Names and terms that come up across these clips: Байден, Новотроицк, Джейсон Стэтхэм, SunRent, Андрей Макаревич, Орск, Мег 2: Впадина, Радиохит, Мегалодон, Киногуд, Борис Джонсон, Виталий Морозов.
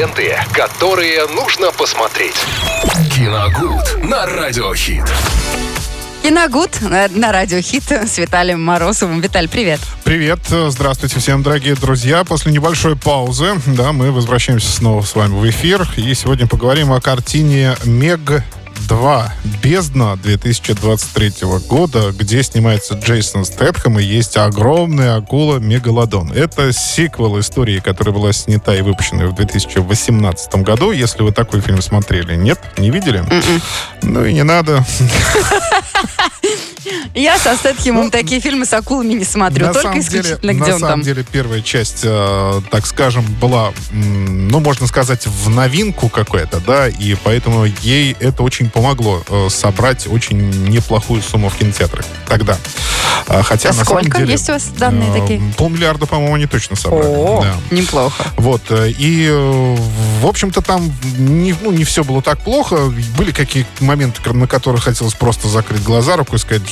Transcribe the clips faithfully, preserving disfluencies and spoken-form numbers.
ленты, которые нужно посмотреть. Киногуд на Радиохит. Киногуд на Радиохит с Виталием Морозовым. Виталь, привет. Привет. Здравствуйте всем, дорогие друзья. После небольшой паузы, да, мы возвращаемся снова с вами в эфир. И сегодня поговорим о картине «Мег два. Бездна» две тысячи двадцать третьего года, где снимается Джейсон Стэтхэм и есть огромная акула Мегалодон. Это сиквел истории, которая была снята и выпущена в две тысячи восемнадцатом году. Если вы такой фильм смотрели, нет? Не видели? Mm-mm. Ну и не надо. Я со Стэтхэмом ну, такие фильмы с акулами не смотрю, только исключительно деле, где на он там. На самом деле первая часть, э, так скажем, была, м, ну, можно сказать, в новинку какой-то, да, и поэтому ей это очень помогло э, собрать очень неплохую сумму в кинотеатрах тогда. Хотя, а на сколько самом деле, есть у вас данные э, такие? Полмиллиарда, по-моему, они точно собрали. О, да. Неплохо. Вот, и, э, в общем-то, там не, ну, не все было так плохо. Были какие-то моменты, на которые хотелось просто закрыть глаза рукой и сказать,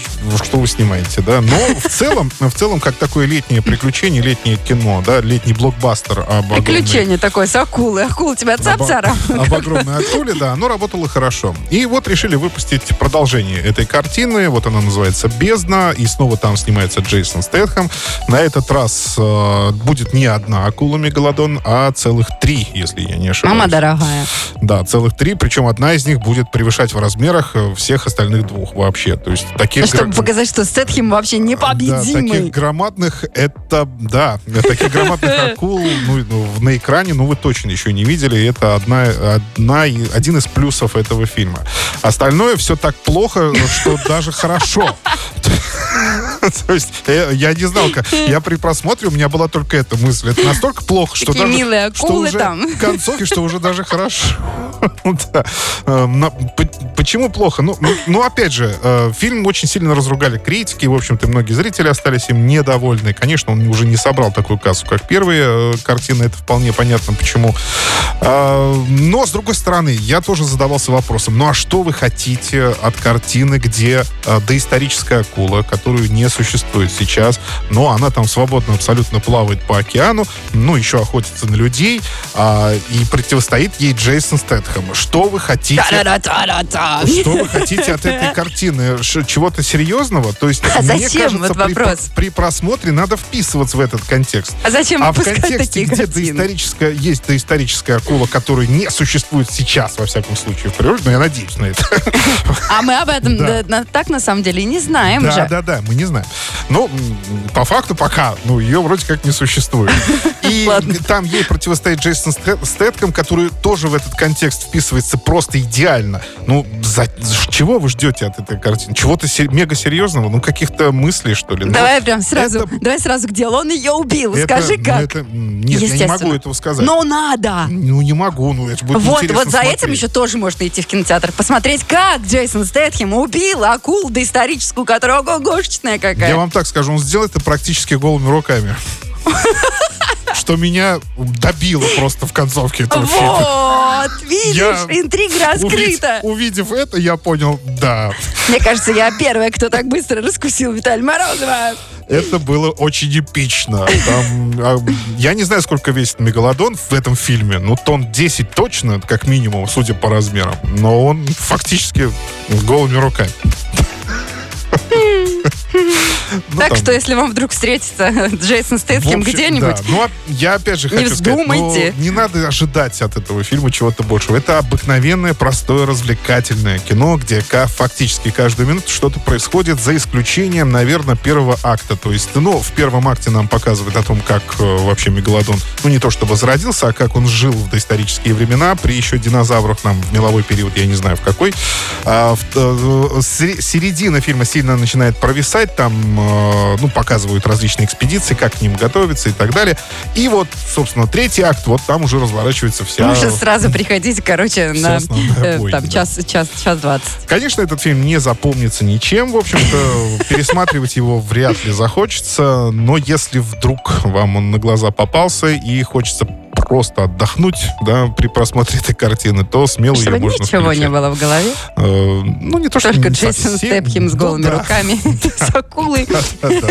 что вы снимаете, да. Но в целом, в целом, как такое летнее приключение, летнее кино, да, летний блокбастер. Об приключение огромной... такое с акулой. Акула тебя цап-цара. Об, об огромной акуле, да, оно работало хорошо. И вот решили выпустить продолжение этой картины. Вот она называется «Бездна», и снова там снимается Джейсон Стэтхэм. На этот раз э, будет не одна акула Мегалодон, а целых три, если я не ошибаюсь. Мама дорогая. Да, целых три, причем одна из них будет превышать в размерах всех остальных двух вообще. То есть таких... Чтобы гра... показать, что Стэтхэм вообще непобедимый. Да, таких громадных, это... Да, таких громадных акул ну, на экране, ну, вы точно еще не видели. Это одна, одна, один из плюсов этого фильма. Остальное все так плохо, что даже хорошо. То есть, я не знал, как. Я при просмотре, у меня была только эта мысль. Это настолько плохо, что даже... Такие милые акулы там. В концовке, что уже даже хорошо. Почему плохо? Ну, опять же, фильм очень сильно разругали критики. В общем-то, многие зрители остались им недовольны. Конечно, он уже не собрал такую кассу, как первые картины. Это вполне понятно, почему. Но, с другой стороны, я тоже задавался вопросом. Ну, а что вы хотите от картины, где доисторическая акула, которую не существует сейчас, но она там свободно абсолютно плавает по океану, ну, еще охотится на людей, а, и противостоит ей Джейсон Стэтхэм. Что вы хотите... Что вы хотите от этой картины? Ш- чего-то серьезного? То есть, а мне зачем? Кажется, вот вопрос. При, при просмотре надо вписываться в этот контекст. А зачем а в контексте, где доисторическая, есть доисторическая акула, которая не существует сейчас, во всяком случае, в природе, но я надеюсь на это. А мы об этом так, на самом деле, и не знаем же. Да, да, да, мы не знаем. Но по факту пока, ну, ее вроде как не существует. И там ей противостоит Джейсон Стэтхэм, который тоже в этот контекст вписывается просто идеально. Ну, за, чего вы ждете от этой картины? Чего-то сер- мега серьезного? Ну, каких-то мыслей, что ли? Давай ну, прям сразу, это... давай сразу к делу. Он ее убил, это, скажи как. Это, нет, я не могу этого сказать. Но надо! Ну, не могу, ну, это будет вот, интересно Вот за смотреть. Этим еще тоже можно идти в кинотеатр, посмотреть, как Джейсон Стэтхэм убил акулу доисторическую, которая ого-гошечная какая. Я вам так скажу, он сделает это практически голыми руками. Что меня добило просто в концовке этого вот, фильма. Вот, видишь, я, интрига раскрыта. Увидев, увидев это, я понял, да. Мне кажется, я первая, кто так быстро раскусил Виталия Морозова. Это было очень эпично. Там, я не знаю, сколько весит Мегалодон в этом фильме, но тонн десять точно, как минимум, судя по размерам. Но он фактически голыми руками. Ну, так там. Что, если вам вдруг встретится Джейсон Стэтхэм где-нибудь, да. Ну, я опять же хочу сказать, ну, не надо ожидать от этого фильма чего-то большего. Это обыкновенное, простое, развлекательное кино, где фактически каждую минуту что-то происходит, за исключением, наверное, первого акта. То есть, ну, в первом акте нам показывают о том, как э, вообще Мегалодон, ну, не то что возродился, а как он жил в доисторические времена, при еще динозаврах, нам в меловой период, я не знаю в какой. А, в, э, середина фильма сильно начинает провисать, там ну, показывают различные экспедиции, как к ним готовиться и так далее. И вот, собственно, третий акт, вот там уже разворачивается вся... Нужно сразу приходить, короче, на бой, там, да. час, час, час двадцать. Конечно, этот фильм не запомнится ничем, в общем-то, пересматривать его вряд ли захочется, но если вдруг вам он на глаза попался и хочется просто отдохнуть, да, при просмотре этой картины, то смело чтобы ее можно включать. Чтобы ничего не было в голове? Э, ну, не то, только что... Только Джейсон Стэтхэм с голыми да, руками, да, с акулой. Да, да, да.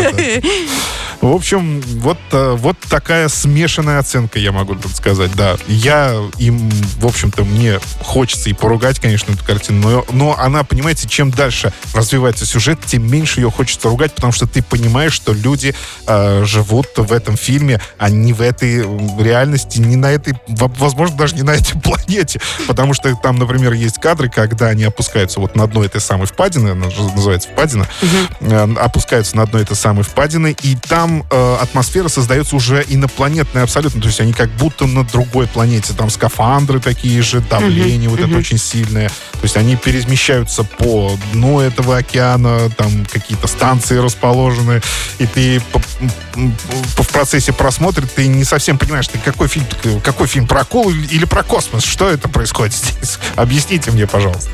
В общем, вот, вот такая смешанная оценка, я могу сказать, да. Я им, в общем-то, мне хочется и поругать, конечно, эту картину, но, но она, понимаете, чем дальше развивается сюжет, тем меньше ее хочется ругать, потому что ты понимаешь, что люди э, живут в этом фильме, а не в этой реальности, не на этой, возможно, даже не на этой планете, потому что там, например, есть кадры, когда они опускаются вот на дно этой самой впадины, она же называется впадина, угу. опускаются на дно этой самой впадины, и там э, атмосфера создается уже инопланетная абсолютно, то есть они как будто на другой планете, там скафандры такие же, давление угу. вот угу. это очень сильное, то есть они перемещаются по дну этого океана, там какие-то станции расположены, и ты по, по, в процессе просмотра ты не совсем понимаешь, ты какой фильм, какой фильм про акул или про космос, что это происходит здесь? Объясните мне, пожалуйста.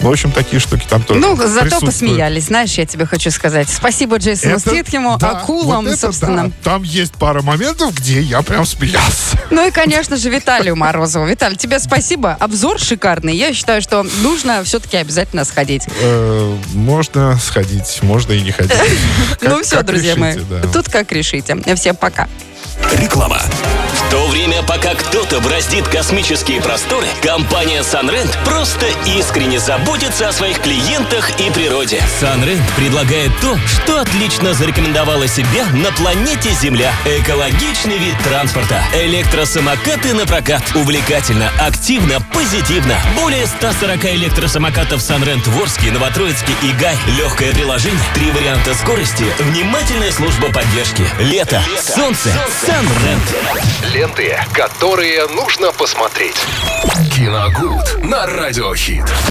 В общем, такие штуки там тоже ну, присутствуют. Зато посмеялись, знаешь, я тебе хочу сказать. Спасибо Джейсону Стэтхэму, да, акулам, вот это, собственно. Да. Там есть пара моментов, где я прям смеялся. Ну и, конечно же, Виталию Морозову. Виталий, тебе спасибо. Обзор шикарный. Я считаю, что нужно все-таки обязательно сходить. Можно сходить, можно и не ходить. Ну все, друзья мои, тут как решите. Всем пока. Реклама. В то время, пока кто-то браздит космические просторы, компания SunRent просто искренне заботится о своих клиентах и природе. SunRent предлагает то, что отлично зарекомендовало себя на планете Земля. Экологичный вид транспорта. Электросамокаты на прокат. Увлекательно, активно, позитивно. Более сто сорок электросамокатов SunRent в Орске, Новотроицке и Гай. Легкое приложение, три варианта скорости, внимательная служба поддержки. Лето, солнце, SunRent. Ленты, которые нужно посмотреть. Киногуд на Радиохит.